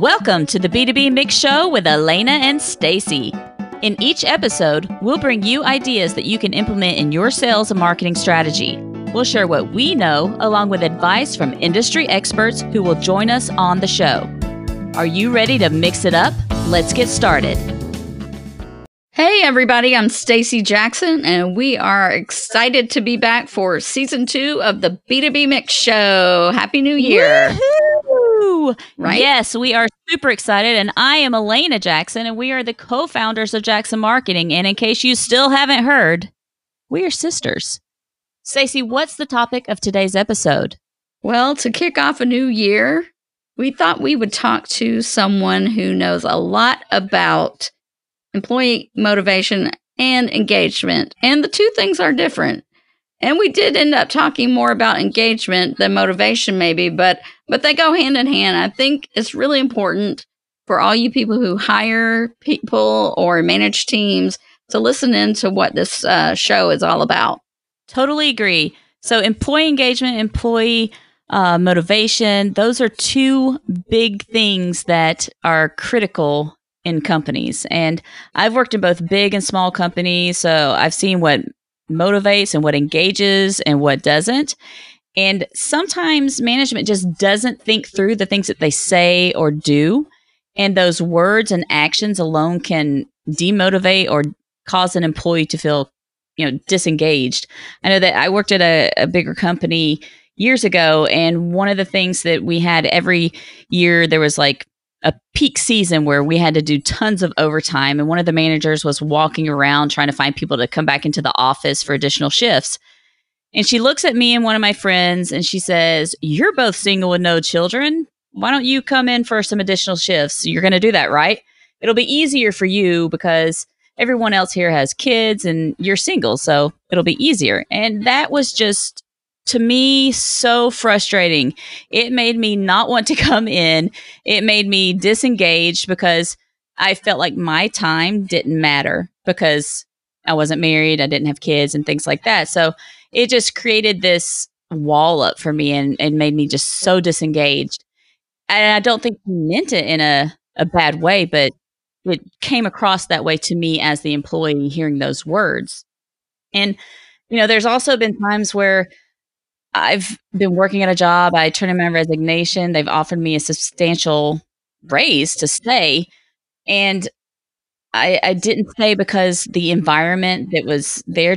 Welcome to the B2B Mix Show with Elena and Stacy. In each episode, we'll bring you ideas that you can implement in your sales and marketing strategy. We'll share what we know along with advice from industry experts who will join us on the show. Are you ready to mix it up? Let's get started. Hey everybody, I'm Stacy Jackson and we are excited to be back for season 2 of the B2B Mix Show. Happy New Year. Woo-hoo! Right? Yes, we are super excited, and I am Elena Jackson and we are the co-founders of Jackson Marketing, and in case you still haven't heard, we are sisters. Stacy, what's the topic of today's episode? Well, to kick off a new year, we thought we would talk to someone who knows a lot about employee motivation and engagement. And the two things are different. And we did end up talking more about engagement than motivation maybe, but they go hand in hand. I think it's really important for all you people who hire people or manage teams to listen in to what this show is all about. Totally agree. So employee engagement, employee motivation, those are two big things that are critical in companies. And I've worked in both big and small companies, so I've seen what motivates and what engages and what doesn't. And sometimes management just doesn't think through the things that they say or do. And those words and actions alone can demotivate or cause an employee to feel disengaged. I know that I worked at a bigger company years ago, and one of the things that we had every year, there was like a peak season where we had to do tons of overtime. And one of the managers was walking around trying to find people to come back into the office for additional shifts. And she looks at me and one of my friends and she says, "You're both single with no children. Why don't you come in for some additional shifts? You're going to do that, right? It'll be easier for you because everyone else here has kids and you're single, so it'll be easier." And that was just, to me, so frustrating. It made me not want to come in. It made me disengaged because I felt like my time didn't matter because I wasn't married, I didn't have kids and things like that. So it just created this wall up for me and made me just so disengaged. And I don't think he meant it in a bad way, but it came across that way to me as the employee hearing those words. And, there's also been times where I've been working at a job, I turn in my resignation, they've offered me a substantial raise to stay. And I didn't stay because the environment that was there,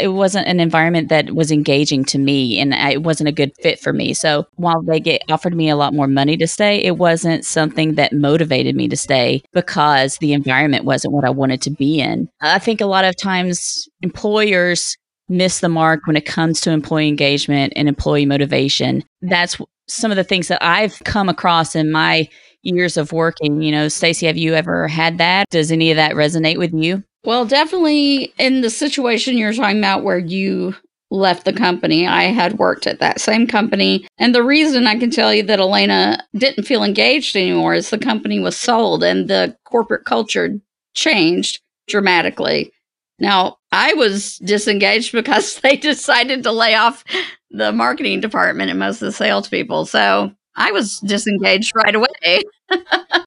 it wasn't an environment that was engaging to me, and it wasn't a good fit for me. So while they offered me a lot more money to stay, it wasn't something that motivated me to stay because the environment wasn't what I wanted to be in. I think a lot of times employers miss the mark when it comes to employee engagement and employee motivation. That's some of the things that I've come across in my years of working. Stacy, have you ever had that? Does any of that resonate with you? Well, definitely in the situation you're talking about where you left the company, I had worked at that same company. And the reason I can tell you that Elena didn't feel engaged anymore is the company was sold and the corporate culture changed dramatically. Now, I was disengaged because they decided to lay off the marketing department and most of the salespeople. So I was disengaged right away.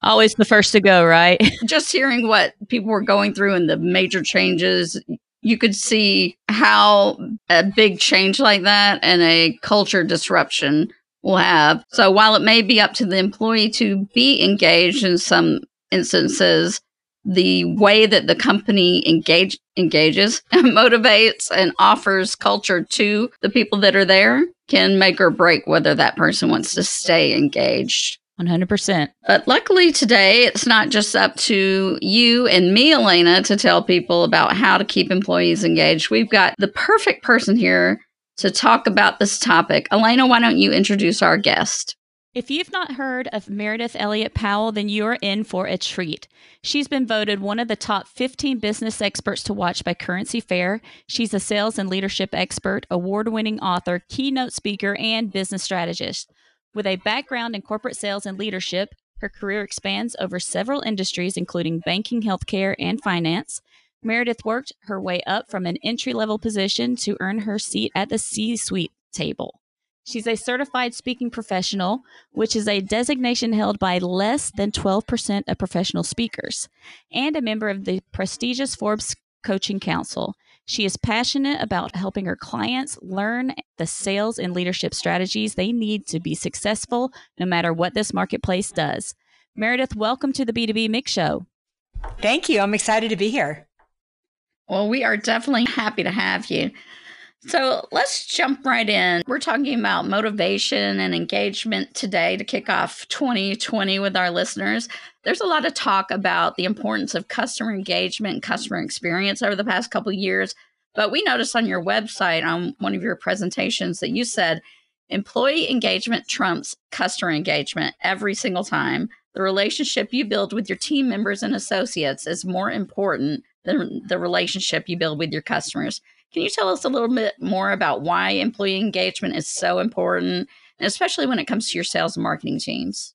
Always the first to go, right? Just hearing what people were going through and the major changes, you could see how a big change like that and a culture disruption will have. So while it may be up to the employee to be engaged in some instances, the way that the company engages, motivates, and offers culture to the people that are there can make or break whether that person wants to stay engaged. 100%. But luckily today, it's not just up to you and me, Elena, to tell people about how to keep employees engaged. We've got the perfect person here to talk about this topic. Elena, why don't you introduce our guest? If you've not heard of Meredith Elliott Powell, then you're in for a treat. She's been voted one of the top 15 business experts to watch by Currency Fair. She's a sales and leadership expert, award-winning author, keynote speaker, and business strategist. With a background in corporate sales and leadership, her career expands over several industries, including banking, healthcare, and finance. Meredith worked her way up from an entry-level position to earn her seat at the C-suite table. She's a certified speaking professional, which is a designation held by less than 12% of professional speakers, and a member of the prestigious Forbes Coaching Council. She is passionate about helping her clients learn the sales and leadership strategies they need to be successful, no matter what this marketplace does. Meredith, welcome to the B2B Mix Show. Thank you. I'm excited to be here. Well, we are definitely happy to have you. So let's jump right in. We're talking about motivation and engagement today to kick off 2020 with our listeners. There's a lot of talk about the importance of customer engagement and customer experience over the past couple of years. But we noticed on your website, on one of your presentations, that you said employee engagement trumps customer engagement every single time. The relationship you build with your team members and associates is more important than the relationship you build with your customers. Can you tell us a little bit more about why employee engagement is so important, especially when it comes to your sales and marketing teams?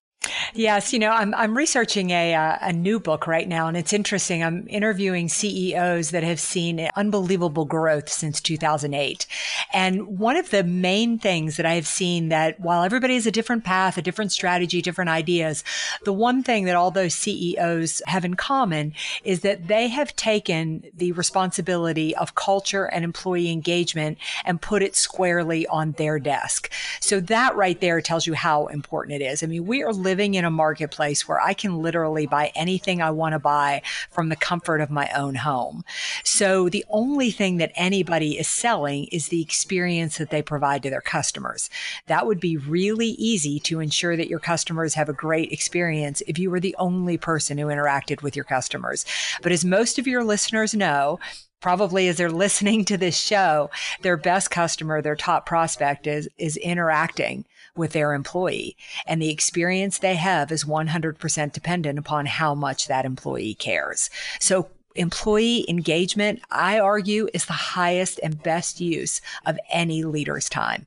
Yes, you know, I'm researching a new book right now, and it's interesting. I'm interviewing CEOs that have seen unbelievable growth since 2008. And one of the main things that I have seen, that while everybody has a different path, a different strategy, different ideas, the one thing that all those CEOs have in common is that they have taken the responsibility of culture and employee engagement and put it squarely on their desk. So that right there tells you how important it is. I mean, we are living in a marketplace where I can literally buy anything I want to buy from the comfort of my own home. So the only thing that anybody is selling is the experience that they provide to their customers. That would be really easy to ensure that your customers have a great experience if you were the only person who interacted with your customers. But as most of your listeners know, probably as they're listening to this show, their best customer, their top prospect is interacting with their employee. And the experience they have is 100% dependent upon how much that employee cares. So employee engagement, I argue, is the highest and best use of any leader's time.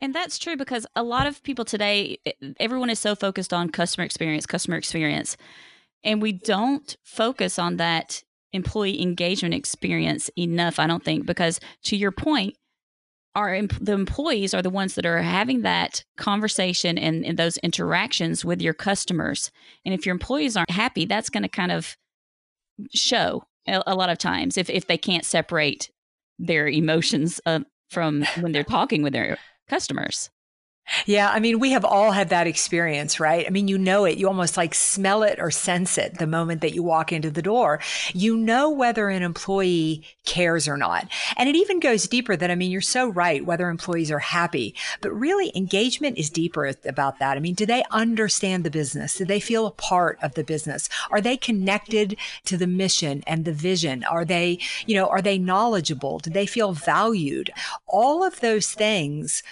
And that's true, because a lot of people today, everyone is so focused on customer experience. And we don't focus on that employee engagement experience enough, I don't think, because to your point, the employees are the ones that are having that conversation and those interactions with your customers. And if your employees aren't happy, that's going to kind of show a lot of times if they can't separate their emotions from when they're talking with their customers. Yeah. I mean, we have all had that experience, right? I mean, you know it. You almost like smell it or sense it the moment that you walk into the door. You know whether an employee cares or not. And it even goes deeper than, I mean, you're so right, whether employees are happy. But really, engagement is deeper about that. I mean, do they understand the business? Do they feel a part of the business? Are they connected to the mission and the vision? Are they knowledgeable? Do they feel valued? All of those things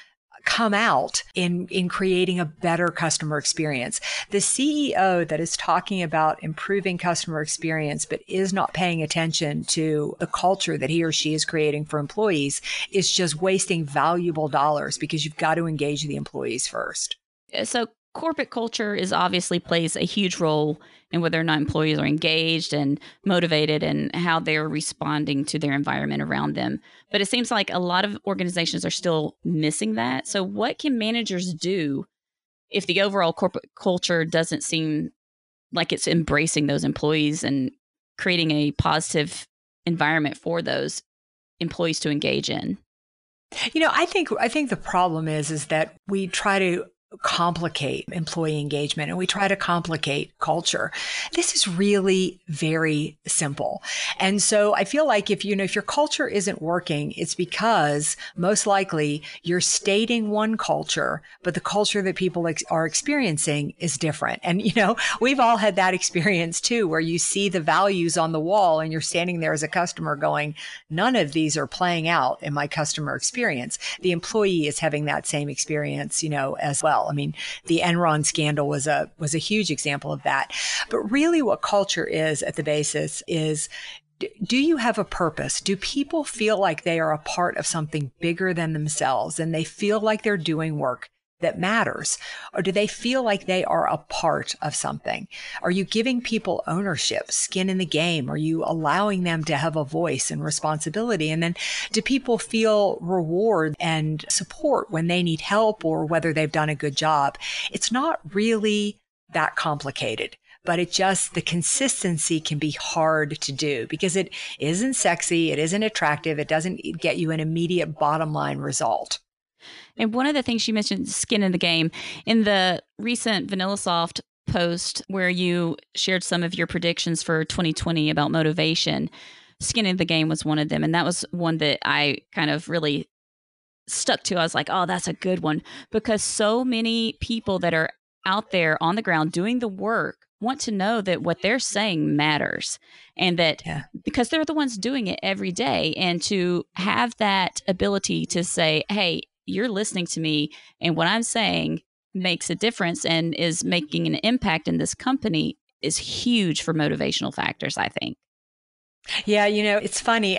come out in creating a better customer experience. The CEO that is talking about improving customer experience but is not paying attention to the culture that he or she is creating for employees is just wasting valuable dollars, because you've got to engage the employees first. So corporate culture is obviously plays a huge role in whether or not employees are engaged and motivated and how they're responding to their environment around them. But it seems like a lot of organizations are still missing that. So what can managers do if the overall corporate culture doesn't seem like it's embracing those employees and creating a positive environment for those employees to engage in? You know, I think the problem is that we try to complicate employee engagement and we try to complicate culture. This is really very simple. And so I feel like if your culture isn't working, it's because most likely you're stating one culture, but the culture that people are experiencing is different. And, you know, we've all had that experience too, where you see the values on the wall and you're standing there as a customer going, none of these are playing out in my customer experience. The employee is having that same experience, you know, as well. I mean, the Enron scandal was a huge example of that. But really what culture is at the basis is, do you have a purpose? Do people feel like they are a part of something bigger than themselves and they feel like they're doing work that matters? Or do they feel like they are a part of something? Are you giving people ownership, skin in the game? Are you allowing them to have a voice and responsibility? And then do people feel reward and support when they need help or whether they've done a good job? It's not really that complicated. But it just, the consistency can be hard to do because it isn't sexy, it isn't attractive, it doesn't get you an immediate bottom line result. And one of the things you mentioned, skin in the game, in the recent Vanilla Soft post where you shared some of your predictions for 2020 about motivation, skin in the game was one of them. And that was one that I kind of really stuck to. I was like, oh, that's a good one, because so many people that are out there on the ground doing the work want to know that what they're saying matters, and that because they're the ones doing it every day, and to have that ability to say, hey, you're listening to me and what I'm saying makes a difference and is making an impact in this company is huge for motivational factors, I think. Yeah, you know, it's funny.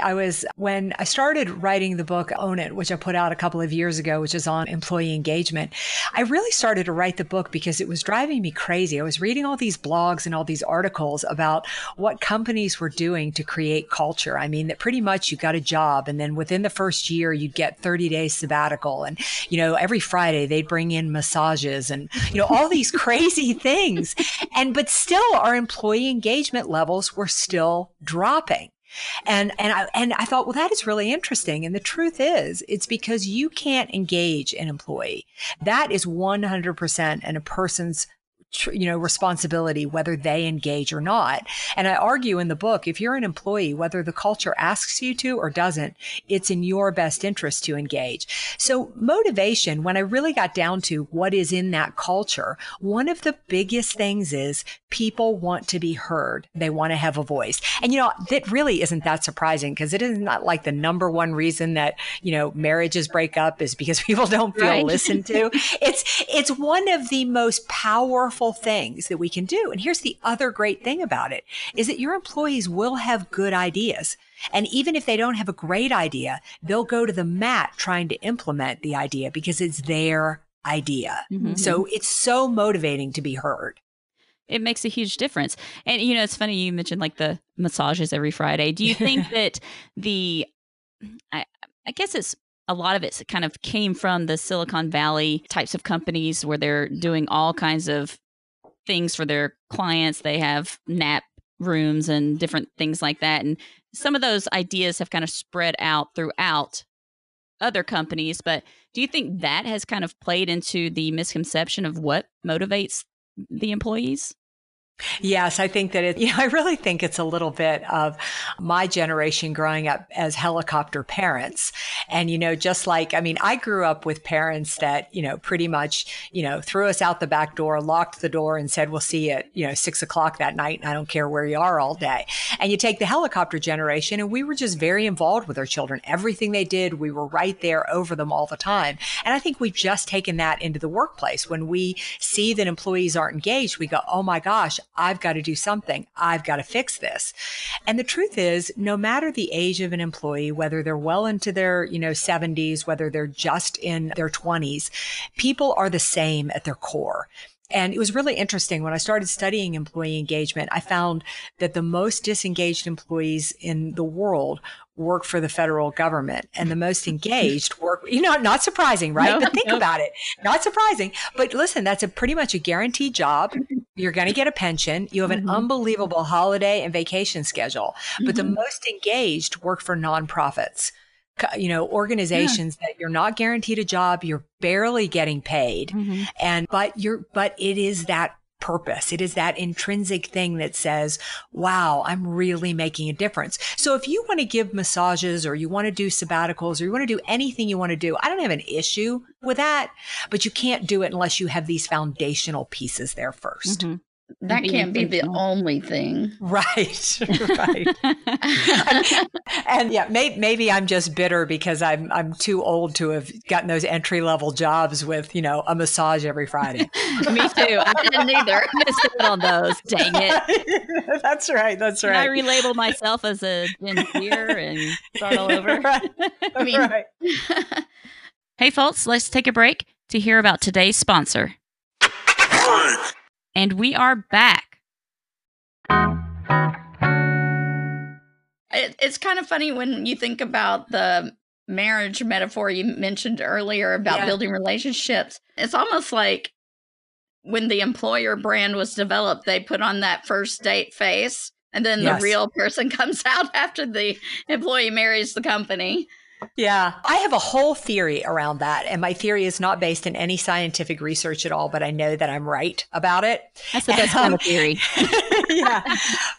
When I started writing the book, Own It, which I put out a couple of years ago, which is on employee engagement, I really started to write the book because it was driving me crazy. I was reading all these blogs and all these articles about what companies were doing to create culture. I mean, that pretty much you got a job and then within the first year, you'd get 30 days sabbatical. And, you know, every Friday they'd bring in massages and, you know, all these crazy things. But still our employee engagement levels were still dropping. And I thought, well, that is really interesting. And the truth is, it's because you can't engage an employee. That is 100% in a person's, you know, responsibility, whether they engage or not. And I argue in the book, if you're an employee, whether the culture asks you to or doesn't, it's in your best interest to engage. So motivation, when I really got down to what is in that culture, one of the biggest things is people want to be heard. They want to have a voice. And, you know, that really isn't that surprising, because it is not like the number one reason that, you know, marriages break up is because people don't feel listened to. It's one of the most powerful things that we can do. And here's the other great thing about it is that your employees will have good ideas. And even if they don't have a great idea, they'll go to the mat trying to implement the idea because it's their idea. Mm-hmm. So it's so motivating to be heard. It makes a huge difference. And, you know, it's funny, you mentioned like the massages every Friday. Do you think that I guess it's a lot of it kind of came from the Silicon Valley types of companies where they're doing all kinds of things for their clients. They have nap rooms and different things like that. And some of those ideas have kind of spread out throughout other companies. But do you think that has kind of played into the misconception of what motivates the employees? Yes, I think that I really think it's a little bit of my generation growing up as helicopter parents. And, you know, just like, I mean, I grew up with parents that, you know, pretty much, you know, threw us out the back door, locked the door and said, we'll see you at, you know, 6:00 that night. And I don't care where you are all day. And you take the helicopter generation, and we were just very involved with our children. Everything they did, we were right there over them all the time. And I think we've just taken that into the workplace. When we see that employees aren't engaged, we go, oh my gosh, I've got to do something. I've got to fix this. And the truth is, no matter the age of an employee, whether they're well into their, you know, 70s, whether they're just in their 20s, people are the same at their core. And it was really interesting. When I started studying employee engagement, I found that the most disengaged employees in the world work for the federal government, and the most engaged work, you know, not surprising, right? No, but think about it. Not surprising. But listen, that's a pretty much a guaranteed job. You're going to get a pension. You have an unbelievable holiday and vacation schedule. But the most engaged work for nonprofits, you know, organizations that you're not guaranteed a job, you're barely getting paid. But it is that purpose. It is that intrinsic thing that says, wow, I'm really making a difference. So if you want to give massages, or you want to do sabbaticals, or you want to do anything you want to do, I don't have an issue with that, but you can't do it unless you have these foundational pieces there first. That can't be the only thing. Right. Maybe I'm just bitter because I'm too old to have gotten those entry-level jobs with, you know, a massage every Friday. Me too. I didn't either. I missed out on those. Dang it. That's right. Can I relabel myself as a Gen Zer and start all over? Right. Hey, folks, let's take a break. to hear about today's sponsor. And we are back. It's kind of funny when you think about the marriage metaphor you mentioned earlier about building relationships. It's almost like when the employer brand was developed, they put on that first date face, and then the real person comes out after the employee marries the company. Yeah. I have a whole theory around that. And my theory is not based in any scientific research at all, but I know that I'm right about it. That's the best kind of theory. Yeah.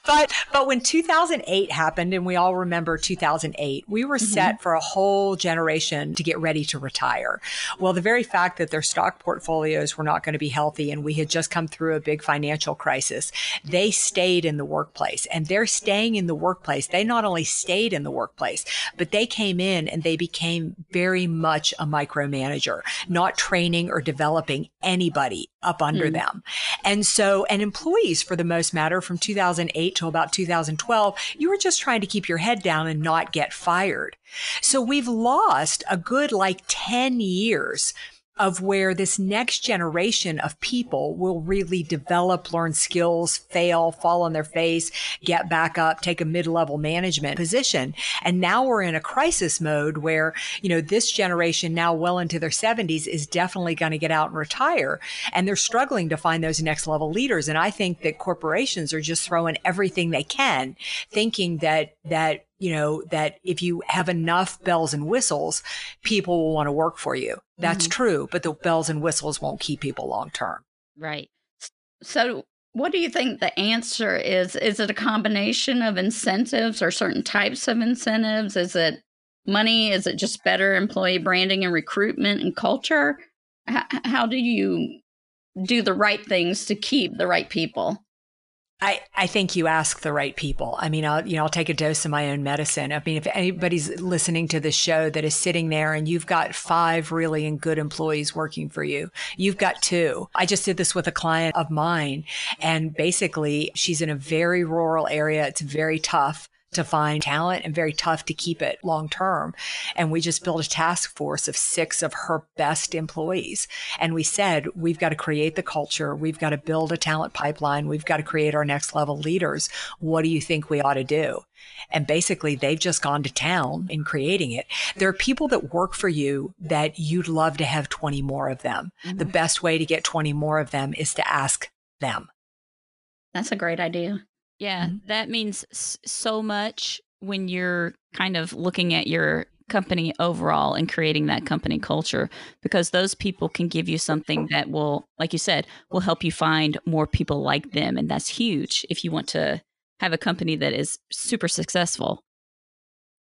But when 2008 happened, and we all remember 2008, we were set for a whole generation to get ready to retire. Well, the very fact that their stock portfolios were not going to be healthy, and we had just come through a big financial crisis, they stayed in the workplace. And they're staying in the workplace. They not only stayed in the workplace, but they came in and they became very much a micromanager, not training or developing anybody up under them. And so, and employees for the most matter from 2008 to about 2012, you were just trying to keep your head down and not get fired. So we've lost a good like 10 years of where this next generation of people will really develop, learn skills, fail, fall on their face, get back up, take a mid-level management position. And now we're in a crisis mode where, you know, this generation now well into their 70s is definitely going to get out and retire. And they're struggling to find those next level leaders. And I think that corporations are just throwing everything they can, thinking that you know, that if you have enough bells and whistles, people will want to work for you. That's true, but the bells and whistles won't keep people long term. Right. So what do you think the answer is? Is it a combination of incentives or certain types of incentives? Is it money? Is it just better employee branding and recruitment and culture? How do you do the right things to keep the right people? I think you ask the right people. I mean, I'll take a dose of my own medicine. I mean, if anybody's listening to this show that is sitting there and you've got 5 really good employees working for you, you've got 2. I just did this with a client of mine, and basically she's in a very rural area. It's very tough to find talent and very tough to keep it long term. And we just built a task force of 6 of her best employees. And we said, we've got to create the culture. We've got to build a talent pipeline. We've got to create our next level leaders. What do you think we ought to do? And basically, they've just gone to town in creating it. There are people that work for you that you'd love to have 20 more of them. The best way to get 20 more of them is to ask them. That's a great idea. Yeah, that means so much when you're kind of looking at your company overall and creating that company culture, because those people can give you something that will, like you said, will help you find more people like them. And that's huge if you want to have a company that is super successful.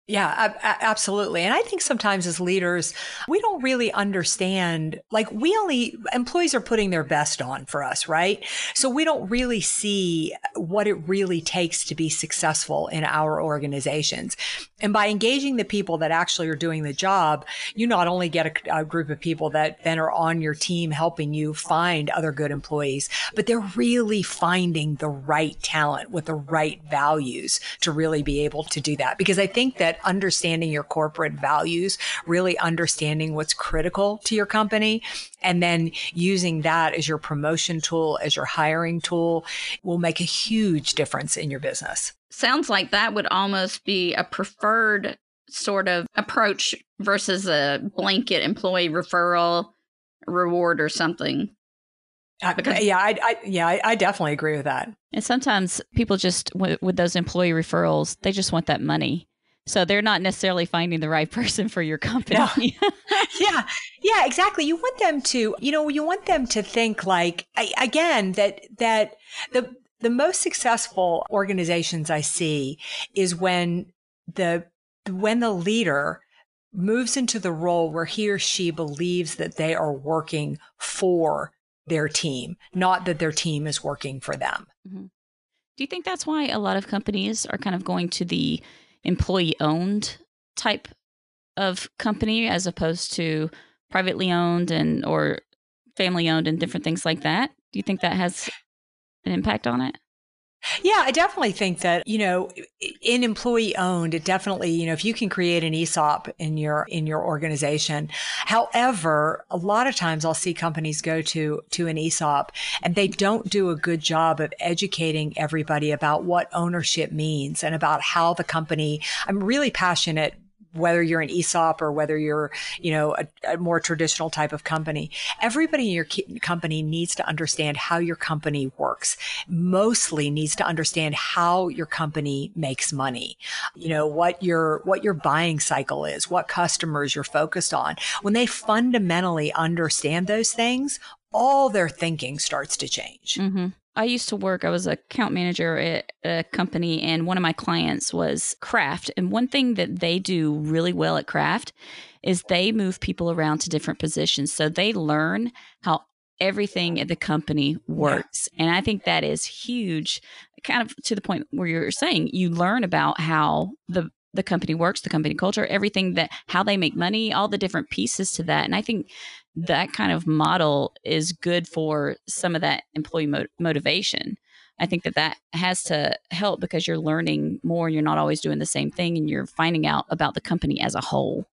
Yeah, absolutely. And I think sometimes as leaders, we don't really understand, like employees are putting their best on for us, right? So we don't really see what it really takes to be successful in our organizations. And by engaging the people that actually are doing the job, you not only get a group of people that then are on your team helping you find other good employees, but they're really finding the right talent with the right values to really be able to do that. Because I think that understanding your corporate values, really understanding what's critical to your company, and then using that as your promotion tool, as your hiring tool, will make a huge difference in your business. Sounds like that would almost be a preferred sort of approach versus a blanket employee referral reward or something. I definitely agree with that. And sometimes people just, with those employee referrals, they just want that money. So they're not necessarily finding the right person for your company. No. Yeah, exactly. You want them to, think like, again, that the most successful organizations I see is when the leader moves into the role where he or she believes that they are working for their team, not that their team is working for them. Mm-hmm. Do you think that's why a lot of companies are kind of going to the employee-owned type of company as opposed to privately owned or family-owned and different things like that? Do you think that has an impact on it? Yeah, I definitely think that, you know, in employee owned, it definitely, you know, if you can create an ESOP in your organization. However, a lot of times I'll see companies go to an ESOP and they don't do a good job of educating everybody about what ownership means and about how the company, I'm really passionate, whether you're an ESOP or whether you're, you know, a more traditional type of company, everybody in your company needs to understand how your company works, mostly needs to understand how your company makes money, you know, what your buying cycle is, what customers you're focused on. When they fundamentally understand those things, all their thinking starts to change. Mm-hmm. I was an account manager at a company, and one of my clients was Kraft. And one thing that they do really well at Kraft is they move people around to different positions. So they learn how everything at the company works. Yeah. And I think that is huge, kind of to the point where you're saying you learn about how the company works, the company culture, everything that, how they make money, all the different pieces to that. And I think that kind of model is good for some of that employee motivation. I think that has to help because you're learning more. You're not always doing the same thing and you're finding out about the company as a whole.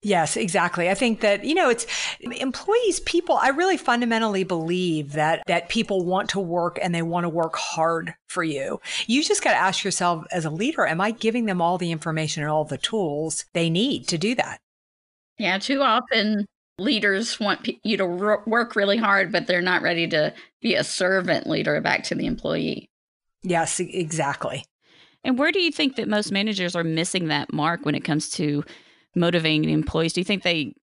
Yes, exactly. I think that, you know, it's employees, people, I really fundamentally believe that people want to work and they want to work hard for you. You just got to ask yourself as a leader, am I giving them all the information and all the tools they need to do that? Yeah, too often leaders want you to work really hard, but they're not ready to be a servant leader back to the employee. Yes, exactly. And where do you think that most managers are missing that mark when it comes to motivating employees? Do you think they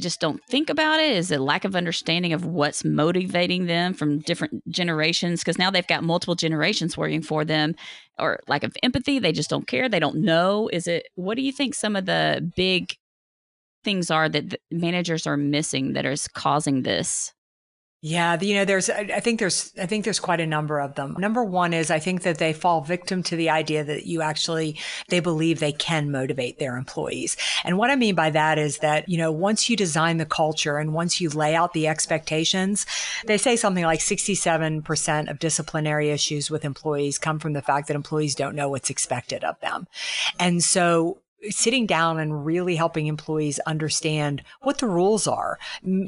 just don't think about it? Is it lack of understanding of what's motivating them from different generations? Because now they've got multiple generations working for them, or lack of empathy. They just don't care. They don't know. What do you think some of the big things are that the managers are missing that is causing this? Yeah, you know, I think there's quite a number of them. Number one is I think that they fall victim to the idea that they believe they can motivate their employees. And what I mean by that is that, you know, once you design the culture and once you lay out the expectations, they say something like 67% of disciplinary issues with employees come from the fact that employees don't know what's expected of them. And so sitting down and really helping employees understand what the rules are.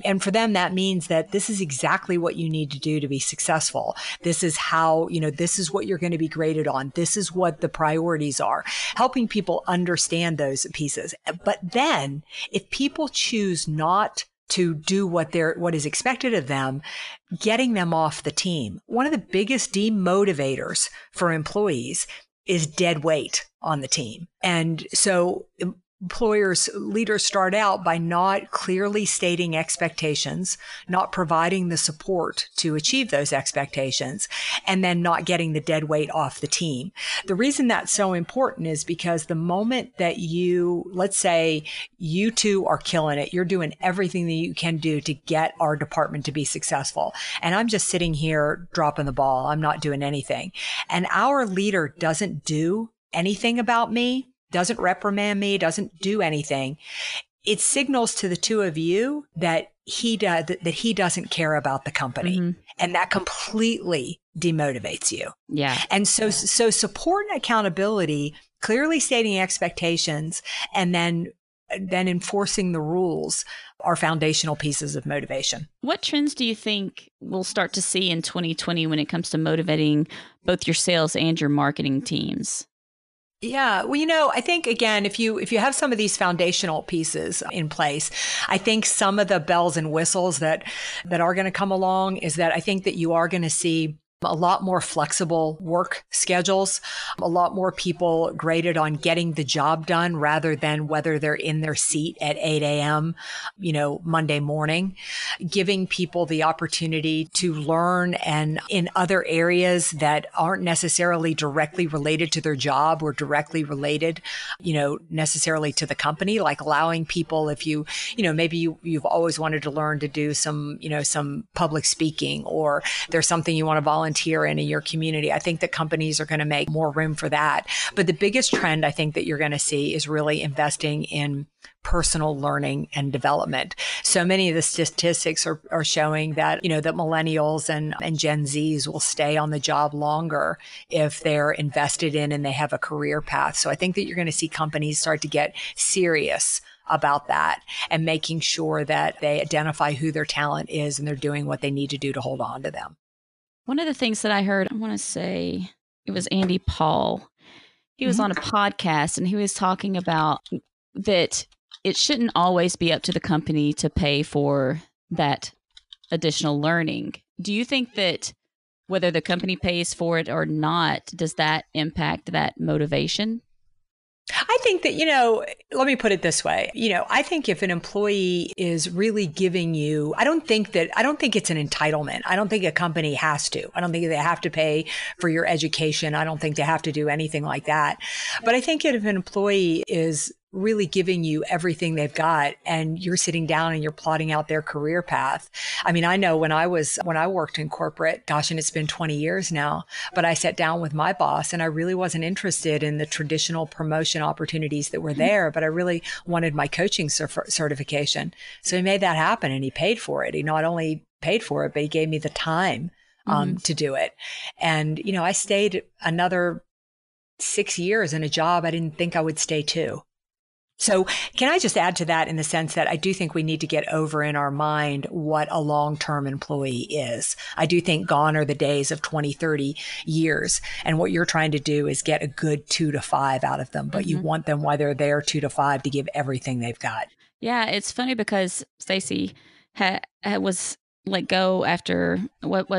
And for them, that means that this is exactly what you need to do to be successful. This is how, you know, this is what you're going to be graded on. This is what the priorities are. Helping people understand those pieces. But then if people choose not to do what is expected of them, getting them off the team. One of the biggest demotivators for employees is dead weight on the team. And so leaders start out by not clearly stating expectations, not providing the support to achieve those expectations, and then not getting the dead weight off the team. The reason that's so important is because the moment that let's say you two are killing it, you're doing everything that you can do to get our department to be successful. And I'm just sitting here dropping the ball. I'm not doing anything. And our leader doesn't do anything about me, doesn't reprimand me, doesn't do anything. It signals to the two of you that he doesn't care about the company. Mm-hmm. And that completely demotivates you. Yeah. And so support and accountability, clearly stating expectations, and then enforcing the rules are foundational pieces of motivation. What trends do you think we'll start to see in 2020 when it comes to motivating both your sales and your marketing teams? Yeah. Well, you know, I think, again, if you have some of these foundational pieces in place, I think some of the bells and whistles that are going to come along is that I think that you are going to see a lot more flexible work schedules, a lot more people graded on getting the job done rather than whether they're in their seat at 8 a.m., you know, Monday morning, giving people the opportunity to learn and in other areas that aren't necessarily directly related to their job or directly related, you know, necessarily to the company, like allowing people, if you've always wanted to learn to do some public speaking, or there's something you want to volunteer volunteer in your community. I think that companies are going to make more room for that. But the biggest trend I think that you're going to see is really investing in personal learning and development. So many of the statistics are showing that, that millennials and Gen Zs will stay on the job longer if they're invested in and they have a career path. So I think that you're going to see companies start to get serious about that and making sure that they identify who their talent is and they're doing what they need to do to hold on to them. One of the things that I heard, I want to say it was Andy Paul. He was on a podcast and he was talking about that it shouldn't always be up to the company to pay for that additional learning. Do you think that whether the company pays for it or not, does that impact that motivation? I think that, let me put it this way. I think if an employee is really giving you, I don't think it's an entitlement. I don't think a company has to. I don't think they have to pay for your education. I don't think they have to do anything like that. But I think if an employee is really giving you everything they've got and you're sitting down and you're plotting out their career path. I mean, I know when I worked in corporate, and it's been 20 years now, but I sat down with my boss and I really wasn't interested in the traditional promotion opportunities that were there, but I really wanted my coaching certification. So he made that happen and he paid for it. He not only paid for it, but he gave me the time to do it. And, I stayed another 6 years in a job I didn't think I would stay to. So can I just add to that in the sense that I do think we need to get over in our mind what a long-term employee is. I do think gone are the days of 20, 30 years. And what you're trying to do is get a good 2 to 5 out of them, but you want them while they're there 2 to 5 to give everything they've got. Yeah. It's funny because Stacey was let go after,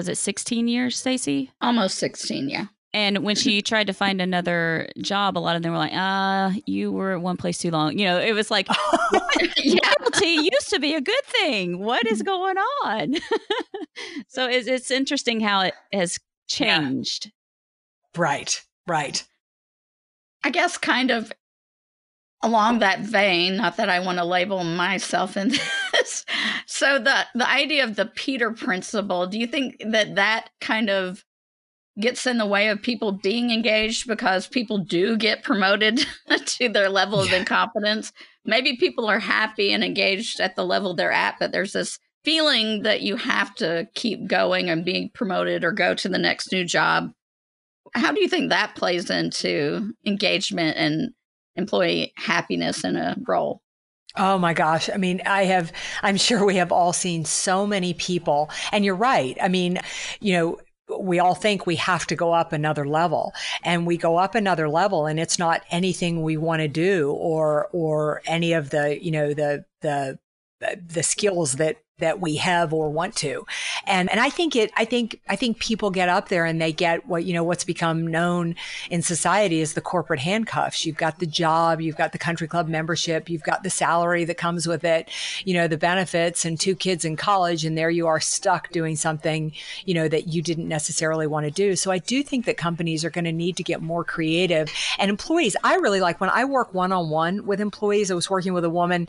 16 years, Stacey? Almost 16, yeah. And when she tried to find another job, a lot of them were like, you were at one place too long. It was like, loyalty used to be a good thing. What is going on? So it's interesting how it has changed. Yeah. Right. I guess kind of along that vein, not that I want to label myself in this. So the idea of the Peter Principle, do you think that kind of gets in the way of people being engaged because people do get promoted to their level of incompetence? Maybe people are happy and engaged at the level they're at, but there's this feeling that you have to keep going and being promoted or go to the next new job. How do you think that plays into engagement and employee happiness in a role? Oh my gosh. I mean, I'm sure we have all seen so many people, and you're right. I mean, we all think we have to go up another level, and we go up another level and it's not anything we want to do or any of the, the skills that we have or want to. And I think people get up there and they get what's become known in society as the corporate handcuffs. You've got the job, you've got the country club membership, you've got the salary that comes with it, the benefits and 2 kids in college. And there you are stuck doing something, that you didn't necessarily want to do. So I do think that companies are going to need to get more creative, and employees. I really like when I work one-on-one with employees. I was working with a woman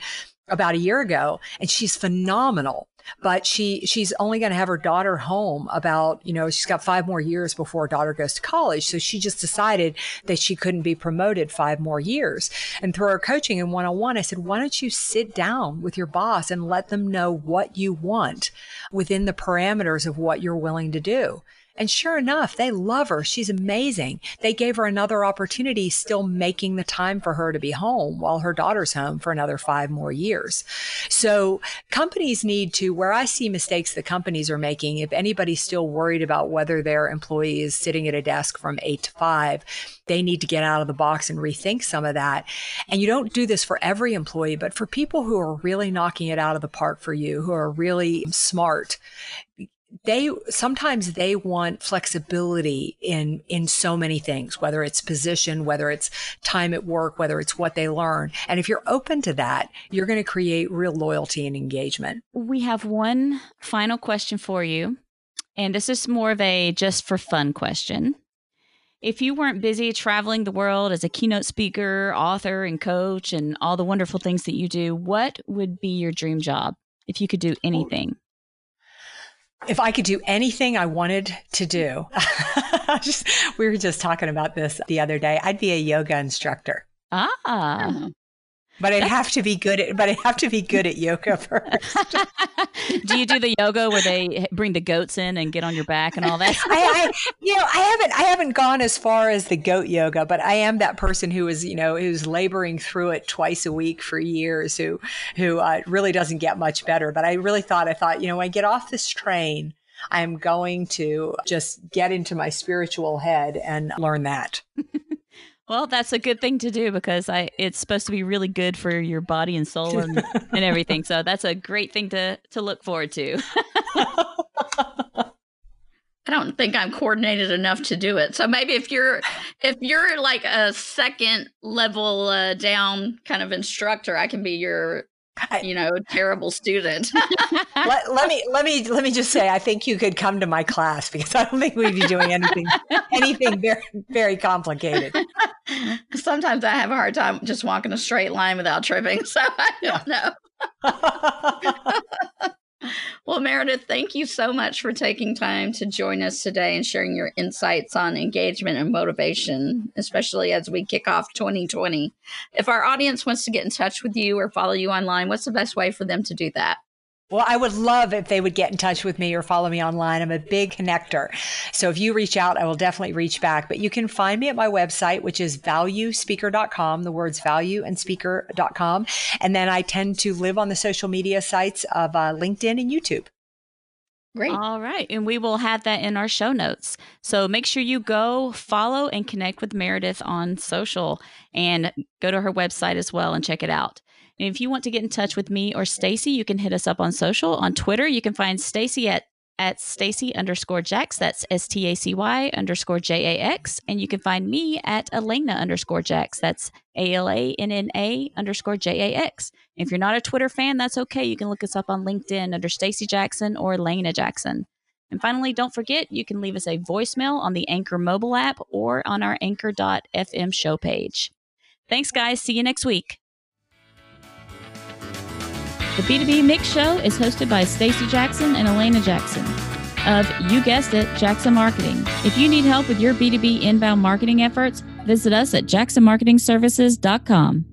about a year ago, and she's phenomenal, but she's only going to have her daughter home about, she's got 5 more years before her daughter goes to college. So she just decided that she couldn't be promoted 5 more years. And through our coaching and one-on-one, I said, why don't you sit down with your boss and let them know what you want within the parameters of what you're willing to do? And sure enough, they love her. She's amazing. They gave her another opportunity, still making the time for her to be home while her daughter's home for another 5 more years. So companies need to, where I see mistakes that companies are making, if anybody's still worried about whether their employee is sitting at a desk from 8 to 5, they need to get out of the box and rethink some of that. And you don't do this for every employee, but for people who are really knocking it out of the park for you, who are really smart, They sometimes want flexibility in so many things, whether it's position, whether it's time at work, whether it's what they learn. And if you're open to that, you're going to create real loyalty and engagement. We have one final question for you. And this is more of a just for fun question. If you weren't busy traveling the world as a keynote speaker, author, and coach, and all the wonderful things that you do, what would be your dream job if you could do anything? If I could do anything I wanted to do, we were just talking about this the other day, I'd be a yoga instructor. Ah. But I'd have to be good at, yoga first. Do you do the yoga where they bring the goats in and get on your back and all that? I haven't gone as far as the goat yoga, but I am that person who is, who's laboring through it twice a week for years, who really doesn't get much better. But I really thought, when I get off this train, I'm going to just get into my spiritual head and learn that. Well, that's a good thing to do because it's supposed to be really good for your body and soul and everything. So that's a great thing to look forward to. I don't think I'm coordinated enough to do it. So maybe if you're like a second level down kind of instructor, I can be your terrible student. let me just say, I think you could come to my class because I don't think we'd be doing anything very, very complicated. Sometimes I have a hard time just walking a straight line without tripping. So I don't know. Well, Meredith, thank you so much for taking time to join us today and sharing your insights on engagement and motivation, especially as we kick off 2020. If our audience wants to get in touch with you or follow you online, what's the best way for them to do that? Well, I would love if they would get in touch with me or follow me online. I'm a big connector. So if you reach out, I will definitely reach back. But you can find me at my website, which is valuespeaker.com, the words value and speaker.com. And then I tend to live on the social media sites of LinkedIn and YouTube. Great. All right. And we will have that in our show notes. So make sure you go follow and connect with Meredith on social and go to her website as well and check it out. And if you want to get in touch with me or Stacy, you can hit us up on social. On Twitter, you can find Stacy at Stacy_Jax. That's Stacy_JAX. And you can find me at Elena_Jax. That's ALANNA_JAX. If you're not a Twitter fan, that's okay. You can look us up on LinkedIn under Stacy Jackson or Elena Jackson. And finally, don't forget, you can leave us a voicemail on the Anchor mobile app or on our anchor.fm show page. Thanks, guys. See you next week. The B2B Mix Show is hosted by Stacy Jackson and Elena Jackson of, you guessed it, Jackson Marketing. If you need help with your B2B inbound marketing efforts, visit us at jacksonmarketingservices.com.